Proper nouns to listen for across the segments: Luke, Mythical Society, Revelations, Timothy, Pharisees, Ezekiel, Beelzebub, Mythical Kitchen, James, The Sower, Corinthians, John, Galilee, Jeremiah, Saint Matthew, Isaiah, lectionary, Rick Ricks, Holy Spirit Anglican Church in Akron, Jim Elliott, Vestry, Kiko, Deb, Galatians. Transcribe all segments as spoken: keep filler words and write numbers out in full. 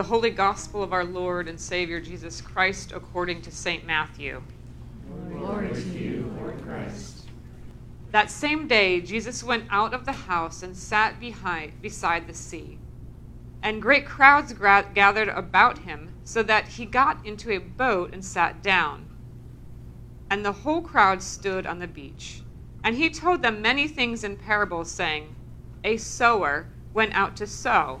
The Holy Gospel of our Lord and Savior Jesus Christ according to Saint Matthew. Glory to you, Lord Christ. That same day Jesus went out of the house and sat behind, beside the sea. And great crowds gra- gathered about him, so that he got into a boat and sat down. And the whole crowd stood on the beach. And he told them many things in parables, saying, A sower went out to sow.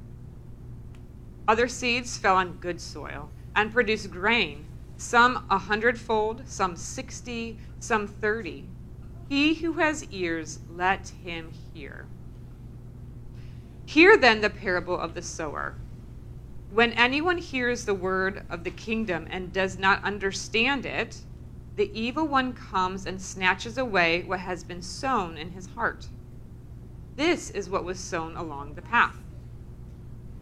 Other seeds fell on good soil and produced grain, some a hundredfold, some sixty, some thirty. He who has ears, let him hear. Hear then the parable of the sower. When anyone hears the word of the kingdom and does not understand it, the evil one comes and snatches away what has been sown in his heart. This is what was sown along the path.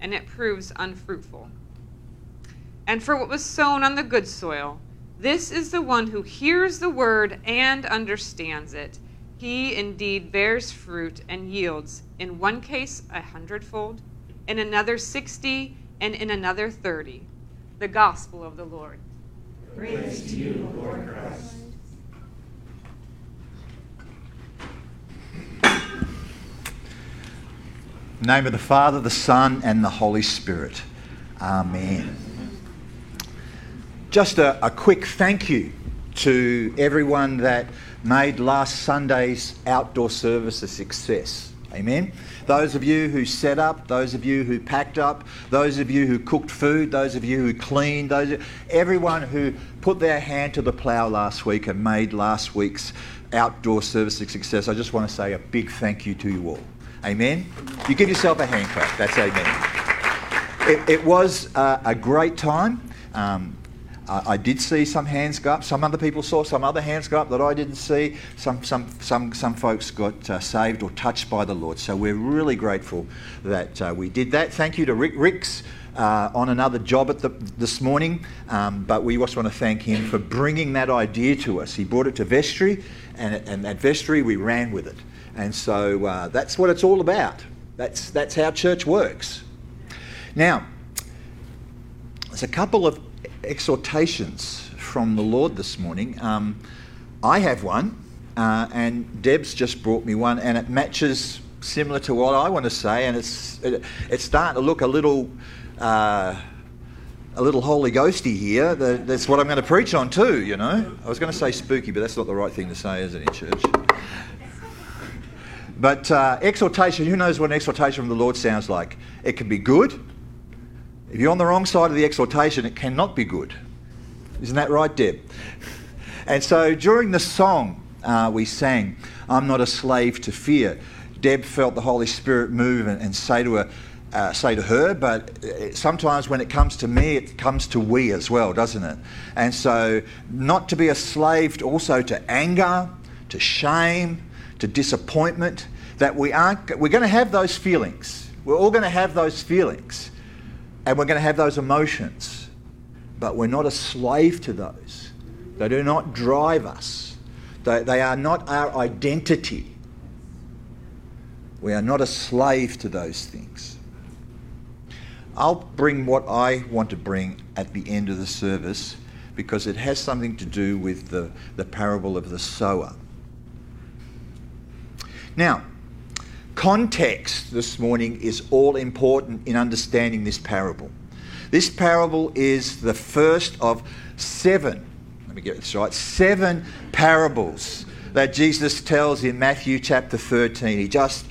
and it proves unfruitful. And for what was sown on the good soil, this is the one who hears the word and understands it. He indeed bears fruit and yields, in one case a hundredfold, in another sixty, and in another thirty. The Gospel of the Lord. Praise to you, Lord Christ. In the name of the Father, the Son, and the Holy Spirit. Amen. Just a, a quick thank you to everyone that made last Sunday's outdoor service a success. Amen. Those of you who set up, those of you who packed up, those of you who cooked food, those of you who cleaned, those everyone who put their hand to the plough last week and made last week's outdoor service a success. I just want to say a big thank you to you all. Amen. You give yourself a hand clap. That's amen. It, it was uh, a great time. Um, I, I did see some hands go up. Some other people saw some other hands go up that I didn't see. Some some some some folks got uh, saved or touched by the Lord. So we're really grateful that uh, we did that. Thank you to Rick Ricks uh, on another job at the, this morning. Um, but we just want to thank him for bringing that idea to us. He brought it to Vestry, and, and at Vestry we ran with it. And so uh, that's what it's all about. That's that's how church works. Now, there's a couple of exhortations from the Lord this morning. Um, I have one, uh, and Deb's just brought me one, and it matches similar to what I want to say, and it's it, it's starting to look a little uh, a little Holy Ghosty here. The, that's what I'm going to preach on too. You know, I was going to say spooky, but that's not the right thing to say, is it, in church? But uh, exhortation, who knows what an exhortation from the Lord sounds like? It can be good. If you're on the wrong side of the exhortation, it cannot be good. Isn't that right, Deb? And so during the song uh, we sang, I'm Not a Slave to Fear, Deb felt the Holy Spirit move and, and say to her, Uh, say to her, but sometimes when it comes to me, it comes to we as well, doesn't it? And so not to be a slave also to anger, to shame, to disappointment, that we aren't, we're going to have those feelings. We're all going to have those feelings, and we're going to have those emotions, but we're not a slave to those. They do not drive us. They, they are not our identity. We are not a slave to those things. I'll bring what I want to bring at the end of the service, because it has something to do with the, the parable of the sower. Now, context this morning is all important in understanding this parable. This parable is the first of seven, let me get this right, seven parables that Jesus tells in Matthew chapter thirteen. He just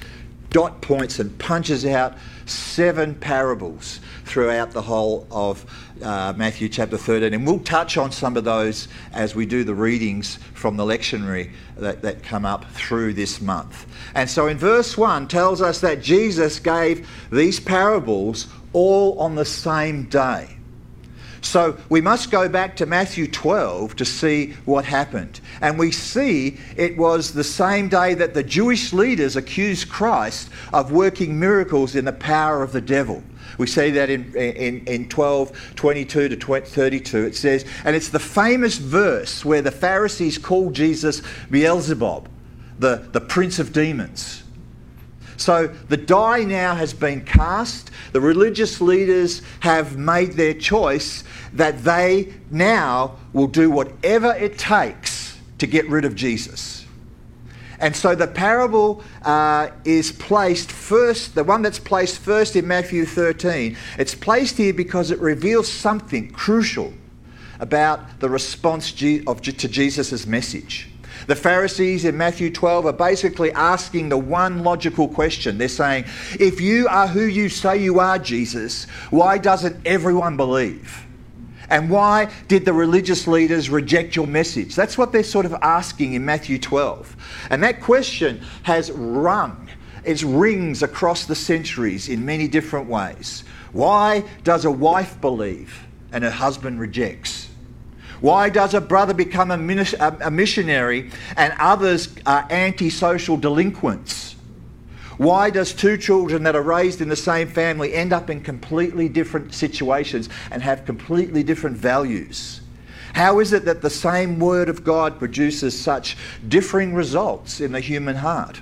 dot points and punches out seven parables throughout the whole of uh, Matthew chapter thirteen. And we'll touch on some of those as we do the readings from the lectionary that, that come up through this month. And so in verse one tells us that Jesus gave these parables all on the same day. So we must go back to Matthew twelve to see what happened. And we see it was the same day that the Jewish leaders accused Christ of working miracles in the power of the devil. We see that in, in, in twelve twenty-two to thirty-two. It says, and it's the famous verse where the Pharisees called Jesus Beelzebub, the, the prince of demons. So the die now has been cast. The religious leaders have made their choice that they now will do whatever it takes to get rid of Jesus. And so the parable uh, is placed first, the one that's placed first in Matthew thirteen, it's placed here because it reveals something crucial about the response of, to Jesus' message. The Pharisees in Matthew twelve are basically asking the one logical question. They're saying, if you are who you say you are, Jesus, why doesn't everyone believe? And why did the religious leaders reject your message? That's what they're sort of asking in Matthew twelve. And that question has rung, it rings across the centuries in many different ways. Why does a wife believe and her husband rejects? Why does a brother become a missionary and others are antisocial delinquents? Why does two children that are raised in the same family end up in completely different situations and have completely different values? How is it that the same word of God produces such differing results in the human heart?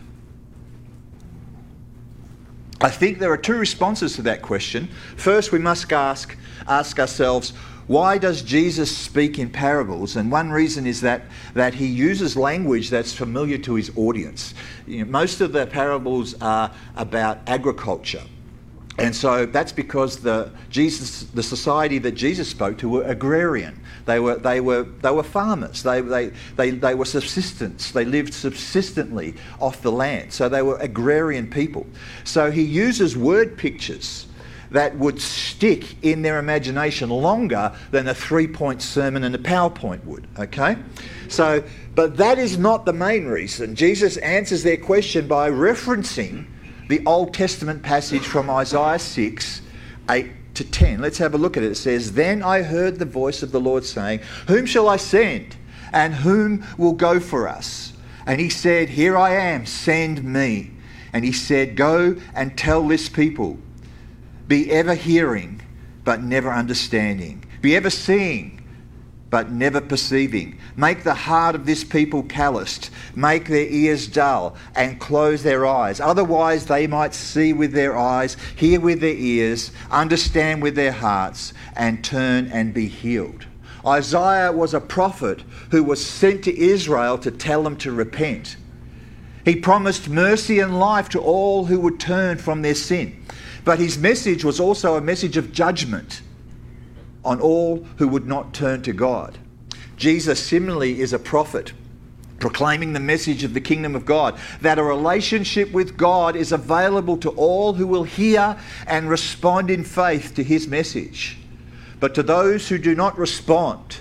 I think there are two responses to that question. First, we must ask, ask ourselves, why does Jesus speak in parables? And one reason is that, that he uses language that's familiar to his audience. You know, most of the parables are about agriculture. And so that's because the Jesus, the society that Jesus spoke to were agrarian. They were they were they were farmers. They they they they were subsistence. They lived subsistently off the land. So they were agrarian people. So he uses word pictures that would stick in their imagination longer than a three-point sermon and a PowerPoint would, okay? So, but that is not the main reason. Jesus answers their question by referencing the Old Testament passage from Isaiah six, eight to ten. Let's have a look at it. It says, then I heard the voice of the Lord saying, whom shall I send? And whom will go for us? And he said, here I am, send me. And he said, go and tell this people, be ever hearing, but never understanding. Be ever seeing, but never perceiving. Make the heart of this people calloused. Make their ears dull and close their eyes. Otherwise they might see with their eyes, hear with their ears, understand with their hearts, and turn and be healed. Isaiah was a prophet who was sent to Israel to tell them to repent. He promised mercy and life to all who would turn from their sin. But his message was also a message of judgment on all who would not turn to God. Jesus similarly is a prophet, proclaiming the message of the kingdom of God, that a relationship with God is available to all who will hear and respond in faith to his message. But to those who do not respond,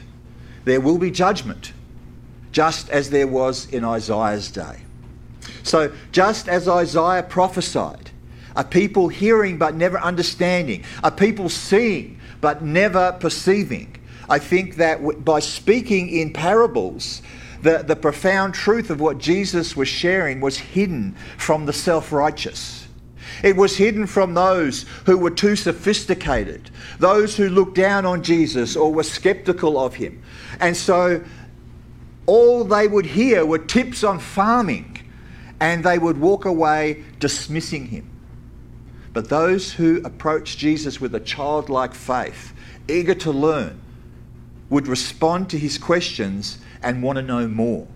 there will be judgment, just as there was in Isaiah's day. So just as Isaiah prophesied, a people hearing but never understanding, a people seeing but never perceiving. I think that by speaking in parables, the, the profound truth of what Jesus was sharing was hidden from the self-righteous. It was hidden from those who were too sophisticated, those who looked down on Jesus or were skeptical of him. And so all they would hear were tips on farming, and they would walk away dismissing him. But those who approached Jesus with a childlike faith, eager to learn, would respond to his questions and want to know more.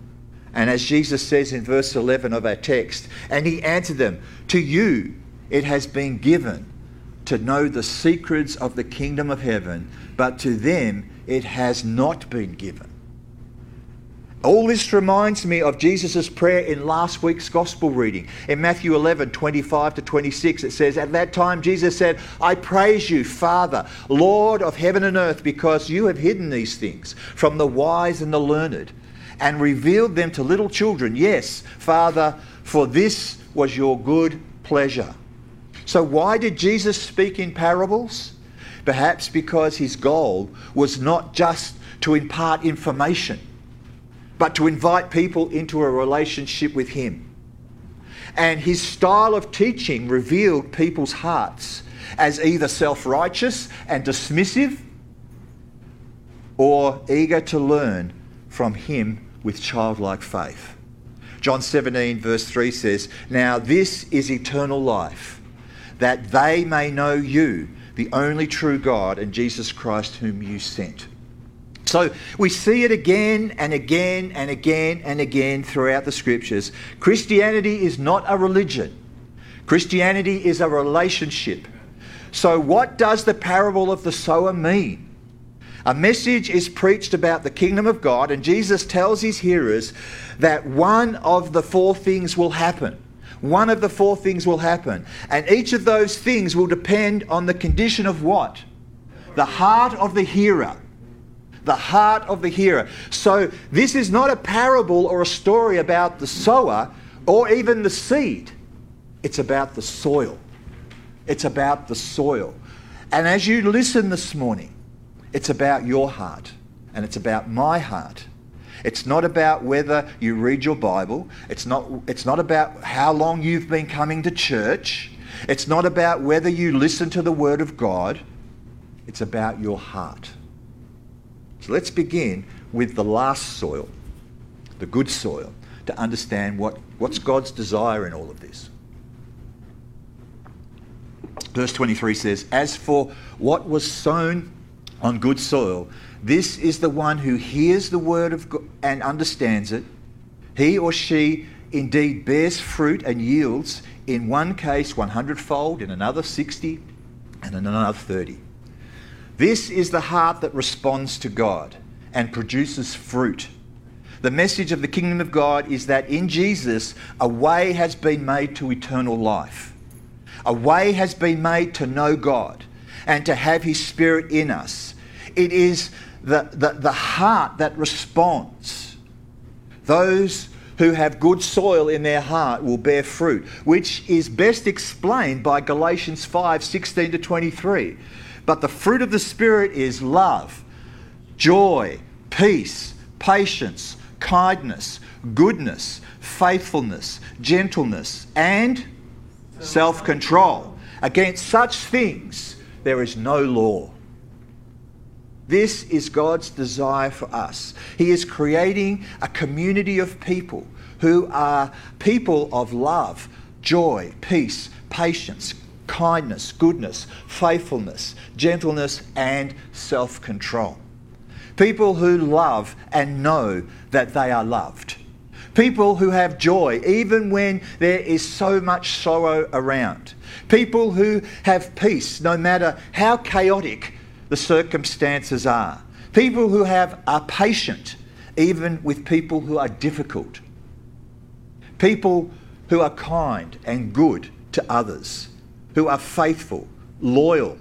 And as Jesus says in verse eleven of our text, and he answered them, to you it has been given to know the secrets of the kingdom of heaven, but to them it has not been given. All this reminds me of Jesus' prayer in last week's gospel reading. In Matthew eleven, twenty-five to twenty-six, it says, "At that time Jesus said, I praise you, Father, Lord of heaven and earth, because you have hidden these things from the wise and the learned and revealed them to little children. Yes, Father, for this was your good pleasure." So why did Jesus speak in parables? Perhaps because his goal was not just to impart information, but to invite people into a relationship with him. And his style of teaching revealed people's hearts as either self-righteous and dismissive or eager to learn from him with childlike faith. John seventeen verse three says, "Now this is eternal life, that they may know you, the only true God, and Jesus Christ whom you sent." So we see it again and again and again and again throughout the scriptures. Christianity is not a religion. Christianity is a relationship. So what does the parable of the sower mean? A message is preached about the kingdom of God, and Jesus tells his hearers that one of the four things will happen. One of the four things will happen. And each of those things will depend on the condition of what? The heart of the hearer. The heart of the hearer. So this is not a parable or a story about the sower or even the seed. It's about the soil. It's about the soil. And as you listen this morning, it's about your heart and it's about my heart. It's not about whether you read your Bible. It's not, it's not about how long you've been coming to church. It's not about whether you listen to the Word of God. It's about your heart. Let's begin with the last soil, the good soil, to understand what, what's God's desire in all of this. Verse twenty-three says, "As for what was sown on good soil, this is the one who hears the word of God and understands it. He or she indeed bears fruit and yields, in one case one hundredfold, in another sixty, and in another thirty. This is the heart that responds to God and produces fruit. The message of the kingdom of God is that in Jesus, a way has been made to eternal life. A way has been made to know God and to have his Spirit in us. It is the, the, the heart that responds. Those who have good soil in their heart will bear fruit," which is best explained by Galatians five, sixteen to twenty-three. "But the fruit of the Spirit is love, joy, peace, patience, kindness, goodness, faithfulness, gentleness, and self-control. Against such things there is no law." This is God's desire for us. He is creating a community of people who are people of love, joy, peace, patience, kindness, goodness, faithfulness, gentleness, and self-control. People who love and know that they are loved. People who have joy even when there is so much sorrow around. People who have peace no matter how chaotic the circumstances are. People who have are patient even with people who are difficult. People who are kind and good to others, who are faithful, loyal,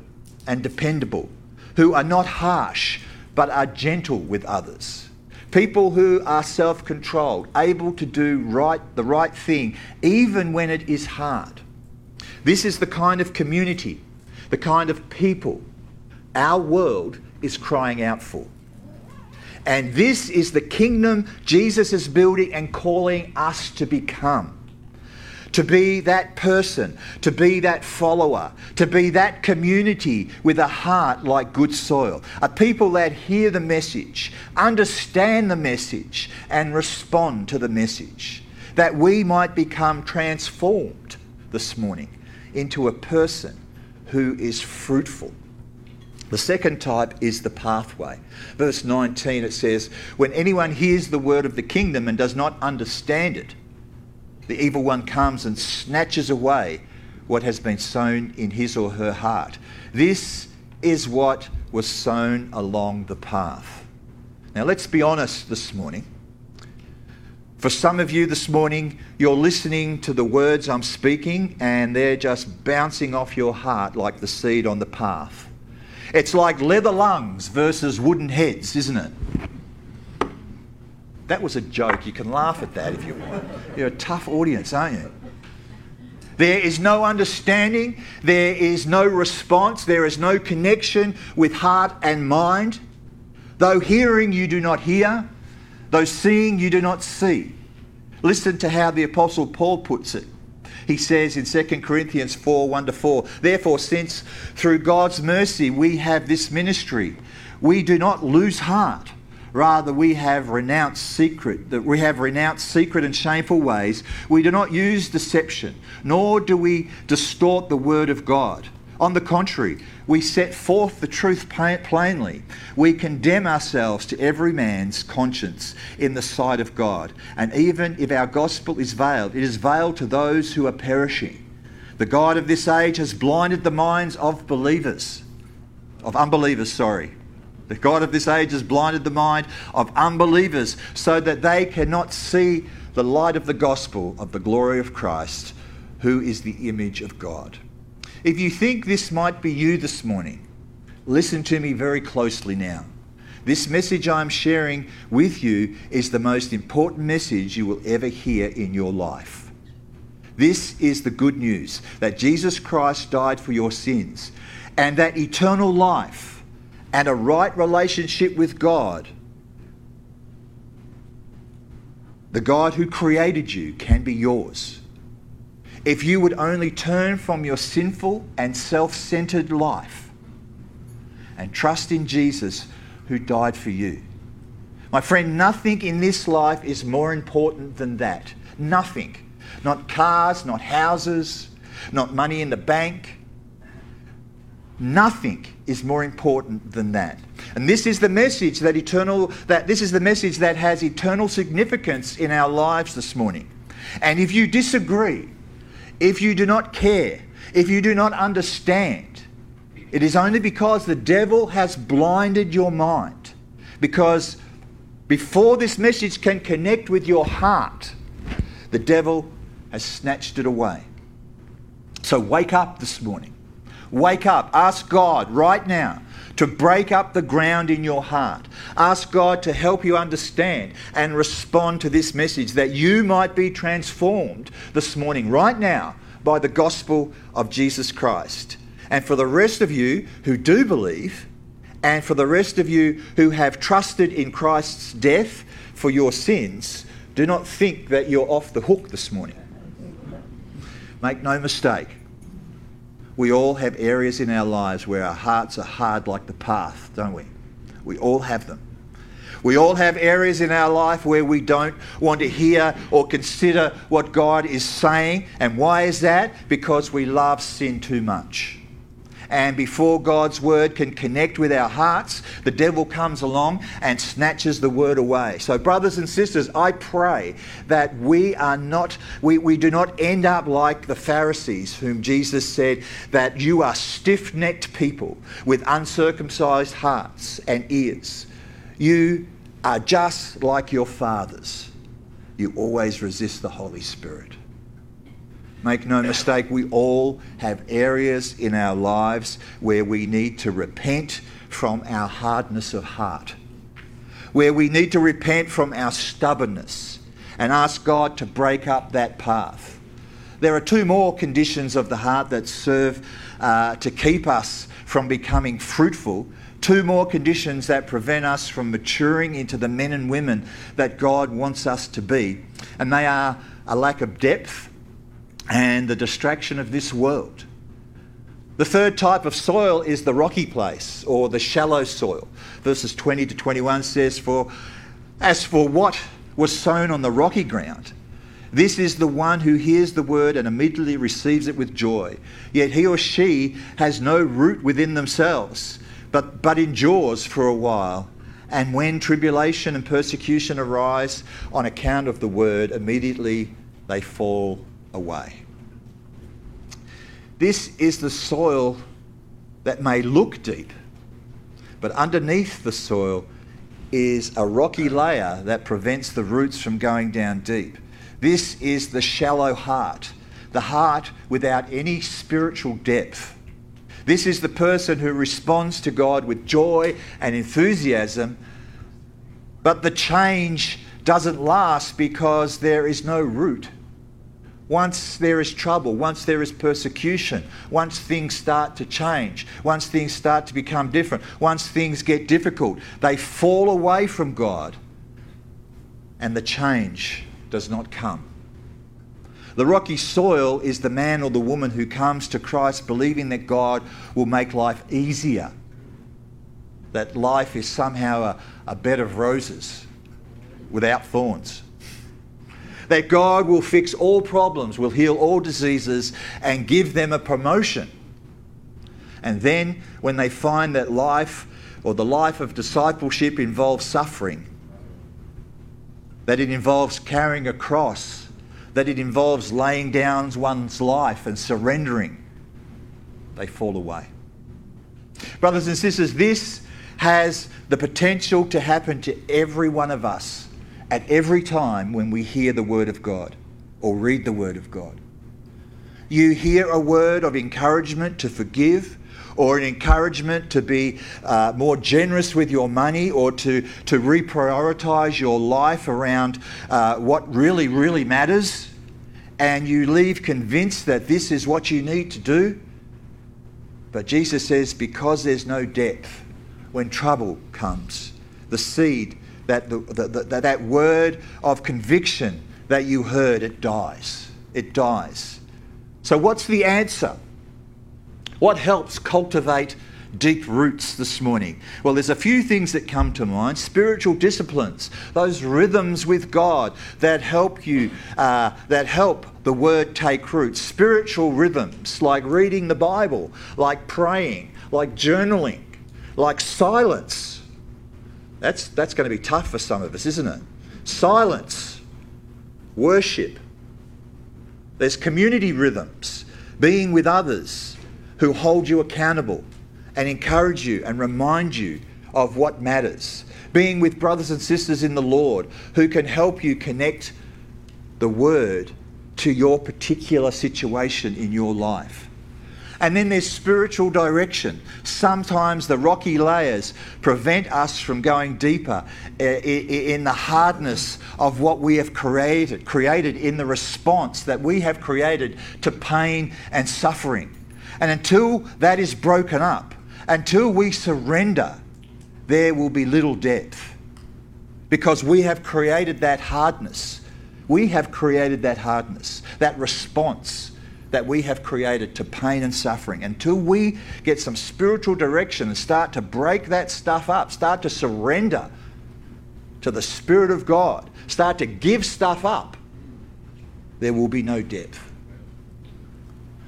and dependable, who are not harsh, but are gentle with others. People who are self-controlled, able to do right, the right thing, even when it is hard. This is the kind of community, the kind of people our world is crying out for. And this is the kingdom Jesus is building and calling us to become. To be that person, to be that follower, to be that community with a heart like good soil. A people that hear the message, understand the message, and respond to the message. That we might become transformed this morning into a person who is fruitful. The second type is the pathway. Verse nineteen, it says, "When anyone hears the word of the kingdom and does not understand it, the evil one comes and snatches away what has been sown in his or her heart. This is what was sown along the path. Now, let's be honest this morning. For some of you this morning, you're listening to the words I'm speaking and they're just bouncing off your heart like the seed on the path. It's like leather lungs versus wooden heads, isn't it? That was a joke. You can laugh at that if you want. You're a tough audience, aren't you? There is no understanding. There is no response. There is no connection with heart and mind. Though hearing, you do not hear. Though seeing, you do not see. Listen to how the Apostle Paul puts it. He says in Second Corinthians four, one to four, "Therefore, since through God's mercy we have this ministry, we do not lose heart. Rather, we have renounced secret, that we have renounced secret and shameful ways. We do not use deception, nor do we distort the word of God. On the contrary, we set forth the truth plainly. We condemn ourselves to every man's conscience in the sight of God. And even if our gospel is veiled, it is veiled to those who are perishing. The God of this age has blinded the minds of believers, of unbelievers, sorry. The God of this age has blinded the mind of unbelievers so that they cannot see the light of the gospel of the glory of Christ, who is the image of God." If you think this might be you this morning, listen to me very closely now. This message I'm sharing with you is the most important message you will ever hear in your life. This is the good news that Jesus Christ died for your sins and that eternal life and a right relationship with God, the God who created you, can be yours. If you would only turn from your sinful and self-centered life and trust in Jesus who died for you. My friend, nothing in this life is more important than that. Nothing. Not cars, not houses, not money in the bank. Nothing is more important than that. And this is the message that eternal that this is the message that has eternal significance in our lives this morning. And if you disagree, if you do not care, if you do not understand, it is only because the devil has blinded your mind. Because before this message can connect with your heart, the devil has snatched it away. So wake up this morning. Wake up. Ask God right now to break up the ground in your heart. Ask God to help you understand and respond to this message that you might be transformed this morning, right now, by the gospel of Jesus Christ. And for the rest of you who do believe, and for the rest of you who have trusted in Christ's death for your sins, do not think that you're off the hook this morning. Make no mistake. We all have areas in our lives where our hearts are hard like the path, don't we? We all have them. We all have areas in our life where we don't want to hear or consider what God is saying. And why is that? Because we love sin too much. And before God's word can connect with our hearts, the devil comes along and snatches the word away. So brothers and sisters, I pray that we are not, we, we do not end up like the Pharisees, whom Jesus said that you are stiff-necked people with uncircumcised hearts and ears. You are just like your fathers. You always resist the Holy Spirit. Make no mistake, we all have areas in our lives where we need to repent from our hardness of heart, where we need to repent from our stubbornness and ask God to break up that path. There are two more conditions of the heart that serve uh, to keep us from becoming fruitful, two more conditions that prevent us from maturing into the men and women that God wants us to be, and they are a lack of depth and the distraction of this world. The third type of soil is the rocky place or the shallow soil. Verses twenty to twenty-one says, "For as for what was sown on the rocky ground, this is the one who hears the word and immediately receives it with joy. Yet he or she has no root within themselves, but, but endures for a while. And when tribulation and persecution arise on account of the word, immediately they fall away." This is the soil that may look deep, but underneath the soil is a rocky layer that prevents the roots from going down deep. This is the shallow heart, the heart without any spiritual depth. This is the person who responds to God with joy and enthusiasm, but the change doesn't last because there is no root. Once there is trouble, once there is persecution, once things start to change, once things start to become different, once things get difficult, they fall away from God and the change does not come. The rocky soil is the man or the woman who comes to Christ believing that God will make life easier, that life is somehow a, a bed of roses without thorns, that God will fix all problems, will heal all diseases and give them a promotion. And then when they find that life or the life of discipleship involves suffering, that it involves carrying a cross, that it involves laying down one's life and surrendering, they fall away. Brothers and sisters, this has the potential to happen to every one of us at every time when we hear the Word of God or read the Word of God. You hear a word of encouragement to forgive, or an encouragement to be uh, more generous with your money, or to, to reprioritize your life around uh, what really, really matters, and you leave convinced that this is what you need to do. But Jesus says, because there's no depth, when trouble comes, the seed That, the, the, the, that word of conviction that you heard, it dies. It dies. So what's the answer? What helps cultivate deep roots this morning? Well, there's a few things that come to mind. Spiritual disciplines, those rhythms with God that help you, uh, that help the word take root. Spiritual rhythms like reading the Bible, like praying, like journaling, like silence. That's, that's going to be tough for some of us, isn't it? Silence, worship. There's community rhythms, being with others who hold you accountable and encourage you and remind you of what matters. Being with brothers and sisters in the Lord who can help you connect the word to your particular situation in your life. And then there's spiritual direction. Sometimes the rocky layers prevent us from going deeper in the hardness of what we have created, created in the response that we have created to pain and suffering. And until that is broken up, until we surrender, there will be little depth, because we have created that hardness. We have created that hardness, that response that we have created to pain and suffering. Until we get some spiritual direction and start to break that stuff up, start to surrender to the Spirit of God, start to give stuff up, there will be no depth.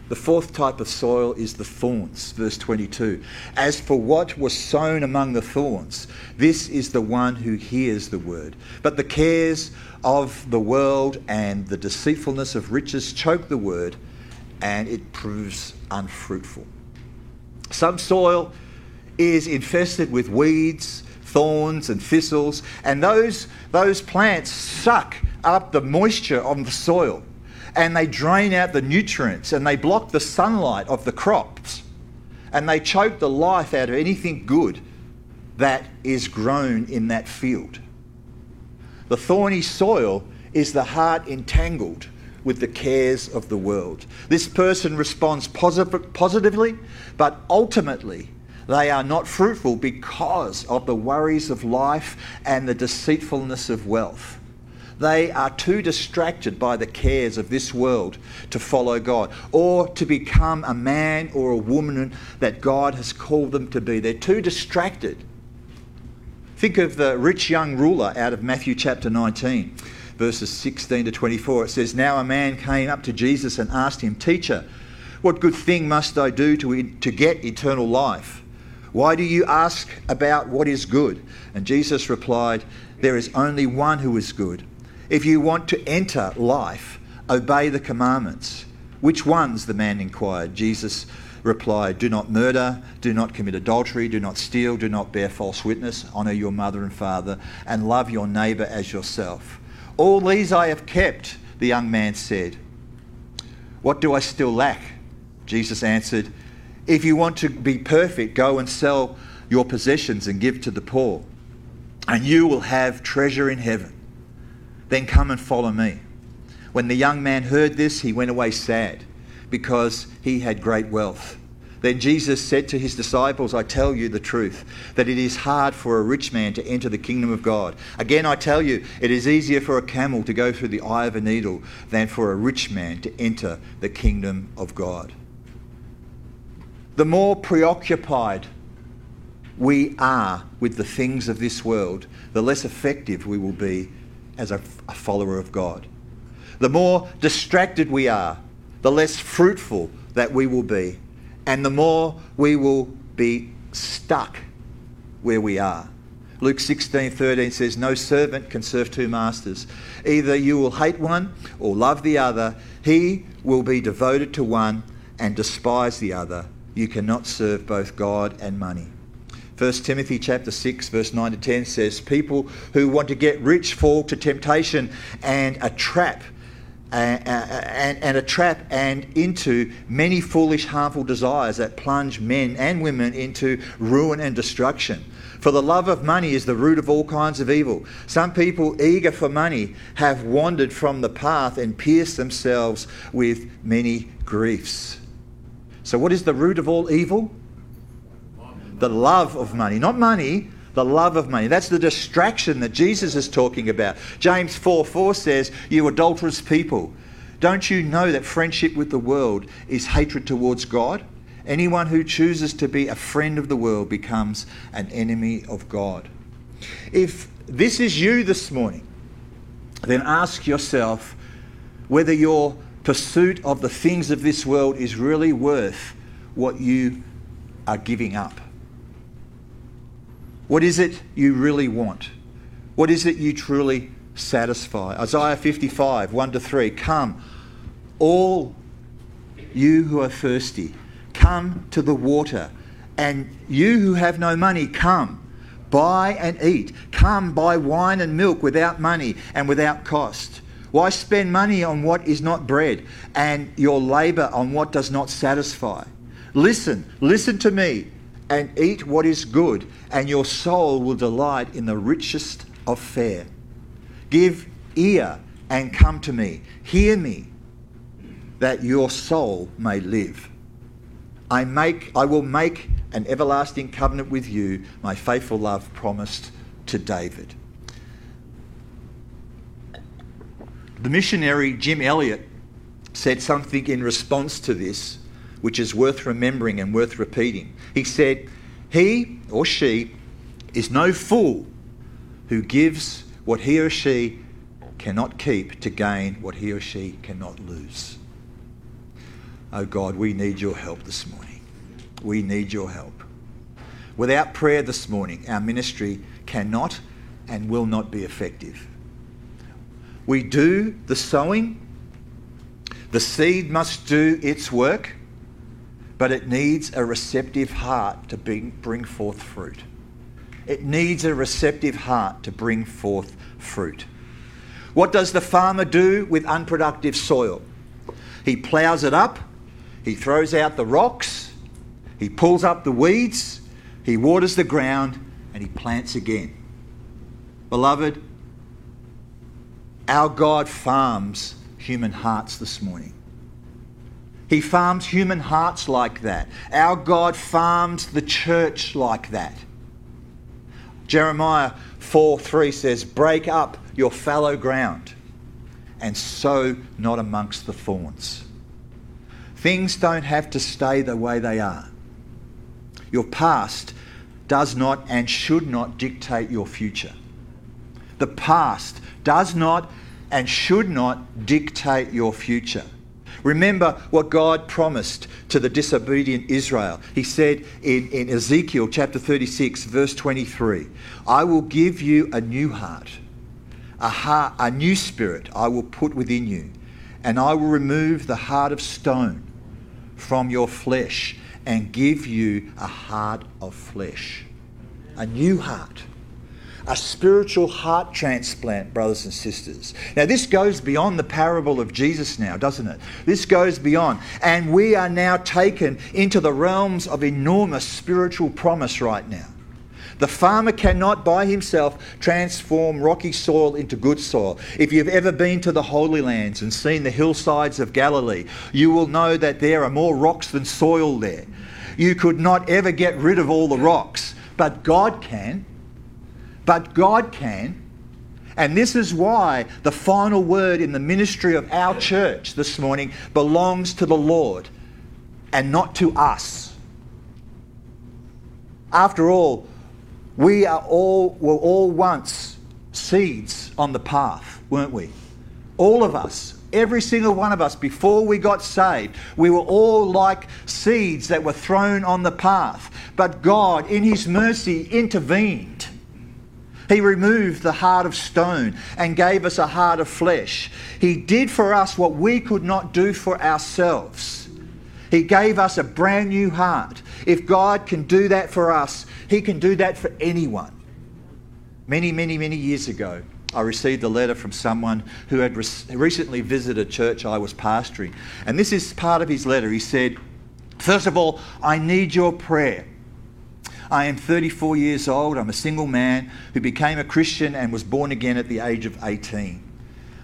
The fourth type of soil is the thorns, verse twenty-two. As for what was sown among the thorns, this is the one who hears the word. But the cares of the world and the deceitfulness of riches choke the word, and it proves unfruitful. Some soil is infested with weeds, thorns and thistles, and those, those plants suck up the moisture on the soil, and they drain out the nutrients, and they block the sunlight of the crops, and they choke the life out of anything good that is grown in that field. The thorny soil is the heart entangled with the cares of the world. This person responds posit- positively, but ultimately they are not fruitful because of the worries of life and the deceitfulness of wealth. They are too distracted by the cares of this world to follow God or to become a man or a woman that God has called them to be. They're too distracted. Think of the rich young ruler out of Matthew chapter nineteen. Verses sixteen to twenty-four, it says, "Now a man came up to Jesus and asked him, 'Teacher, what good thing must I do to, to get eternal life?' 'Why do you ask about what is good?' And Jesus replied, 'There is only one who is good. If you want to enter life, obey the commandments. Which ones? The man inquired. Jesus replied, do not murder, do not commit adultery, do not steal, do not bear false witness, honour your mother and father, and love your neighbour as yourself. All these I have kept, the young man said. What do I still lack? Jesus answered, if you want to be perfect, go and sell your possessions and give to the poor, and you will have treasure in heaven. Then come and follow me. When the young man heard this, he went away sad, because he had great wealth. Then Jesus said to his disciples, I tell you the truth, that it is hard for a rich man to enter the kingdom of God. Again, I tell you, it is easier for a camel to go through the eye of a needle than for a rich man to enter the kingdom of God. The more preoccupied we are with the things of this world, the less effective we will be as a, a follower of God. The more distracted we are, the less fruitful that we will be, and the more we will be stuck where we are. Luke sixteen thirteen says, no servant can serve two masters. Either you will hate one or love the other. He will be devoted to one and despise the other. You cannot serve both God and money. First Timothy chapter six, verse nine to ten says, people who want to get rich fall to temptation and a trap. And, and, and a trap and into many foolish, harmful desires that plunge men and women into ruin and destruction. For the love of money is the root of all kinds of evil. Some people eager for money have wandered from the path and pierced themselves with many griefs. So what is the root of all evil? The love of money. Not money, the love of money. That's the distraction that Jesus is talking about. James four four says, you adulterous people, don't you know that friendship with the world is hatred towards God? Anyone who chooses to be a friend of the world becomes an enemy of God. If this is you this morning, then ask yourself whether your pursuit of the things of this world is really worth what you are giving up. What is it you really want? What is it you truly satisfy? Isaiah fifty-five, one to three. Come, all you who are thirsty, come to the water. And you who have no money, come, buy and eat. Come, buy wine and milk without money and without cost. Why spend money on what is not bread and your labour on what does not satisfy? Listen, listen to me, and eat what is good, and your soul will delight in the richest of fare. Give ear and come to me. Hear me, that your soul may live. I make, I will make an everlasting covenant with you, my faithful love promised to David. The missionary Jim Elliott said something in response to this, which is worth remembering and worth repeating. He said, he or she is no fool who gives what he or she cannot keep to gain what he or she cannot lose. Oh God, we need your help this morning. We need your help. Without prayer this morning, our ministry cannot and will not be effective. We do the sowing. The seed must do its work, but it needs a receptive heart to bring, bring forth fruit. It needs a receptive heart to bring forth fruit. What does the farmer do with unproductive soil? He ploughs it up, he throws out the rocks, he pulls up the weeds, he waters the ground, and he plants again. Beloved, our God farms human hearts this morning. He farms human hearts like that. Our God farms the church like that. Jeremiah four three says, break up your fallow ground and sow not amongst the thorns. Things don't have to stay the way they are. Your past does not and should not dictate your future. The past does not and should not dictate your future. Remember what God promised to the disobedient Israel. He said in, in Ezekiel chapter thirty-six, verse twenty-three, I will give you a new heart, a, heart, a new spirit I will put within you, and I will remove the heart of stone from your flesh and give you a heart of flesh. A new heart. A spiritual heart transplant, brothers and sisters. Now, this goes beyond the parable of Jesus now, doesn't it? This goes beyond. And we are now taken into the realms of enormous spiritual promise right now. The farmer cannot by himself transform rocky soil into good soil. If you've ever been to the Holy Lands and seen the hillsides of Galilee, you will know that there are more rocks than soil there. You could not ever get rid of all the rocks, but God can. But God can. And this is why the final word in the ministry of our church this morning belongs to the Lord and not to us. After all, We are all, were all once seeds on the path, weren't we? All of us, every single one of us, before we got saved, we were all like seeds that were thrown on the path. But God, in His mercy, intervened. He removed the heart of stone and gave us a heart of flesh. He did for us what we could not do for ourselves. He gave us a brand new heart. If God can do that for us, He can do that for anyone. Many, many, many years ago, I received a letter from someone who had re- recently visited a church I was pastoring. And this is part of his letter. He said, first of all, I need your prayer. I am thirty-four years old. I'm a single man who became a Christian and was born again at the age of eighteen.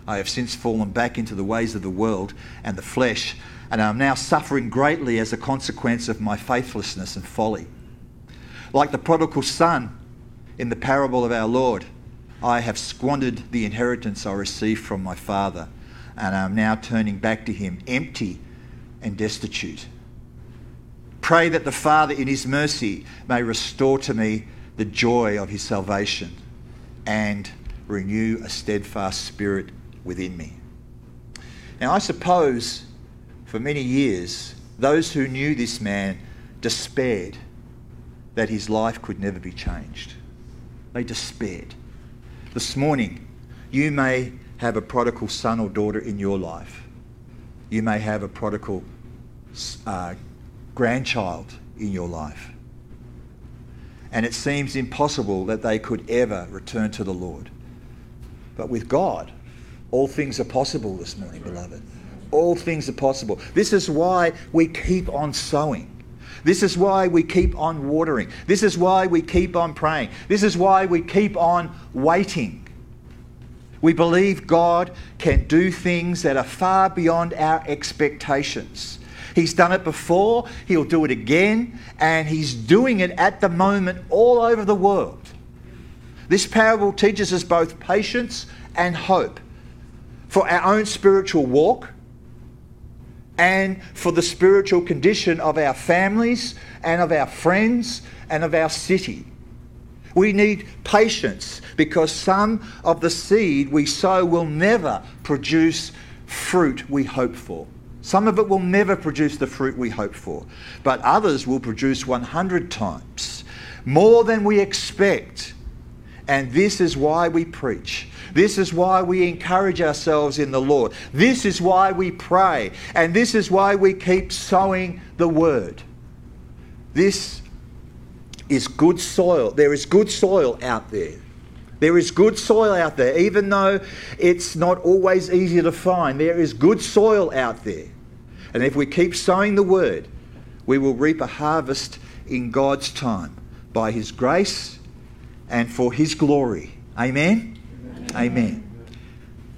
I have since fallen back into the ways of the world and the flesh, and I'm now suffering greatly as a consequence of my faithlessness and folly. Like the prodigal son in the parable of our Lord, I have squandered the inheritance I received from my father, and I'm now turning back to him empty and destitute. Pray that the Father in His mercy may restore to me the joy of His salvation and renew a steadfast spirit within me. Now, I suppose for many years, those who knew this man despaired that his life could never be changed. They despaired. This morning, you may have a prodigal son or daughter in your life. You may have a prodigal uh, grandchild in your life. And it seems impossible that they could ever return to the Lord. But with God, all things are possible this morning, beloved. All things are possible. This is why we keep on sowing. This is why we keep on watering. This is why we keep on praying. This is why we keep on waiting. We believe God can do things that are far beyond our expectations. He's done it before, He'll do it again, and He's doing it at the moment all over the world. This parable teaches us both patience and hope for our own spiritual walk, and for the spiritual condition of our families and of our friends and of our city. We need patience because some of the seed we sow will never produce fruit we hope for. Some of it will never produce the fruit we hope for, but others will produce one hundred times more than we expect. And this is why we preach. This is why we encourage ourselves in the Lord. This is why we pray. And this is why we keep sowing the word. This is good soil. There is good soil out there. There is good soil out there, even though it's not always easy to find. There is good soil out there. And if we keep sowing the word, we will reap a harvest in God's time by His grace and for His glory. Amen? Amen? Amen.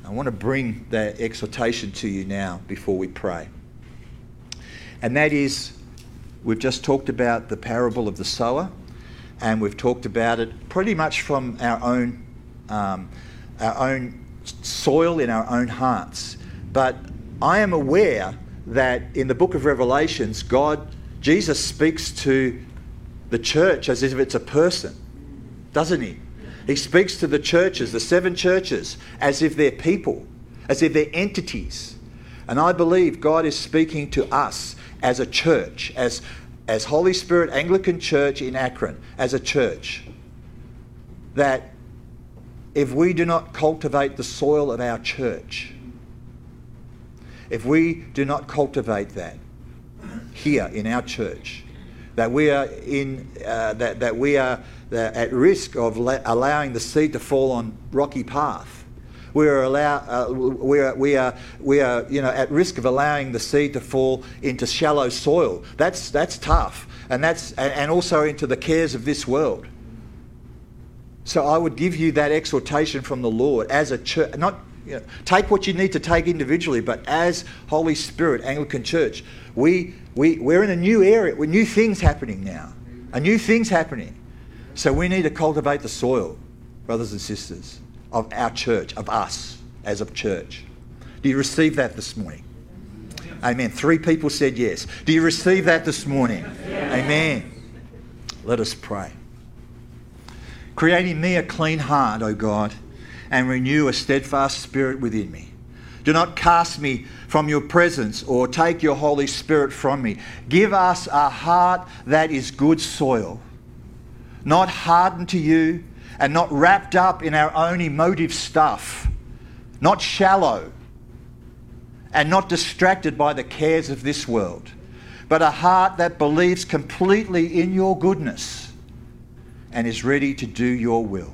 I want to bring that exhortation to you now before we pray. And that is, we've just talked about the parable of the sower, and we've talked about it pretty much from our own, um, our own soil in our own hearts. But I am aware that in the book of Revelations, God, Jesus speaks to the church as if it's a person. Doesn't he? He speaks to the churches, the seven churches, as if they're people, as if they're entities. And I believe God is speaking to us as a church, as, as Holy Spirit Anglican Church in Akron, as a church, that if we do not cultivate the soil of our church, if we do not cultivate that here in our church, that we are in uh, that that we are at risk of la- allowing the seed to fall on rocky path. We are allow uh, we are we are we are you know at risk of allowing the seed to fall into shallow soil. That's that's tough, and that's and, and also into the cares of this world. So I would give you that exhortation from the Lord as a church. Not you know, take what you need to take individually, but as Holy Spirit Anglican Church, we we we're in a new area. With new things happening now, a new things happening. So we need to cultivate the soil, brothers and sisters, of our church, of us as a church. Do you receive that this morning? Amen. Three people said yes. Do you receive that this morning? Yes. Amen. Let us pray. Create in me a clean heart, O God, and renew a steadfast spirit within me. Do not cast me from your presence or take your Holy Spirit from me. Give us a heart that is good soil, not hardened to you, and not wrapped up in our own emotive stuff, not shallow, and not distracted by the cares of this world, but a heart that believes completely in your goodness and is ready to do your will.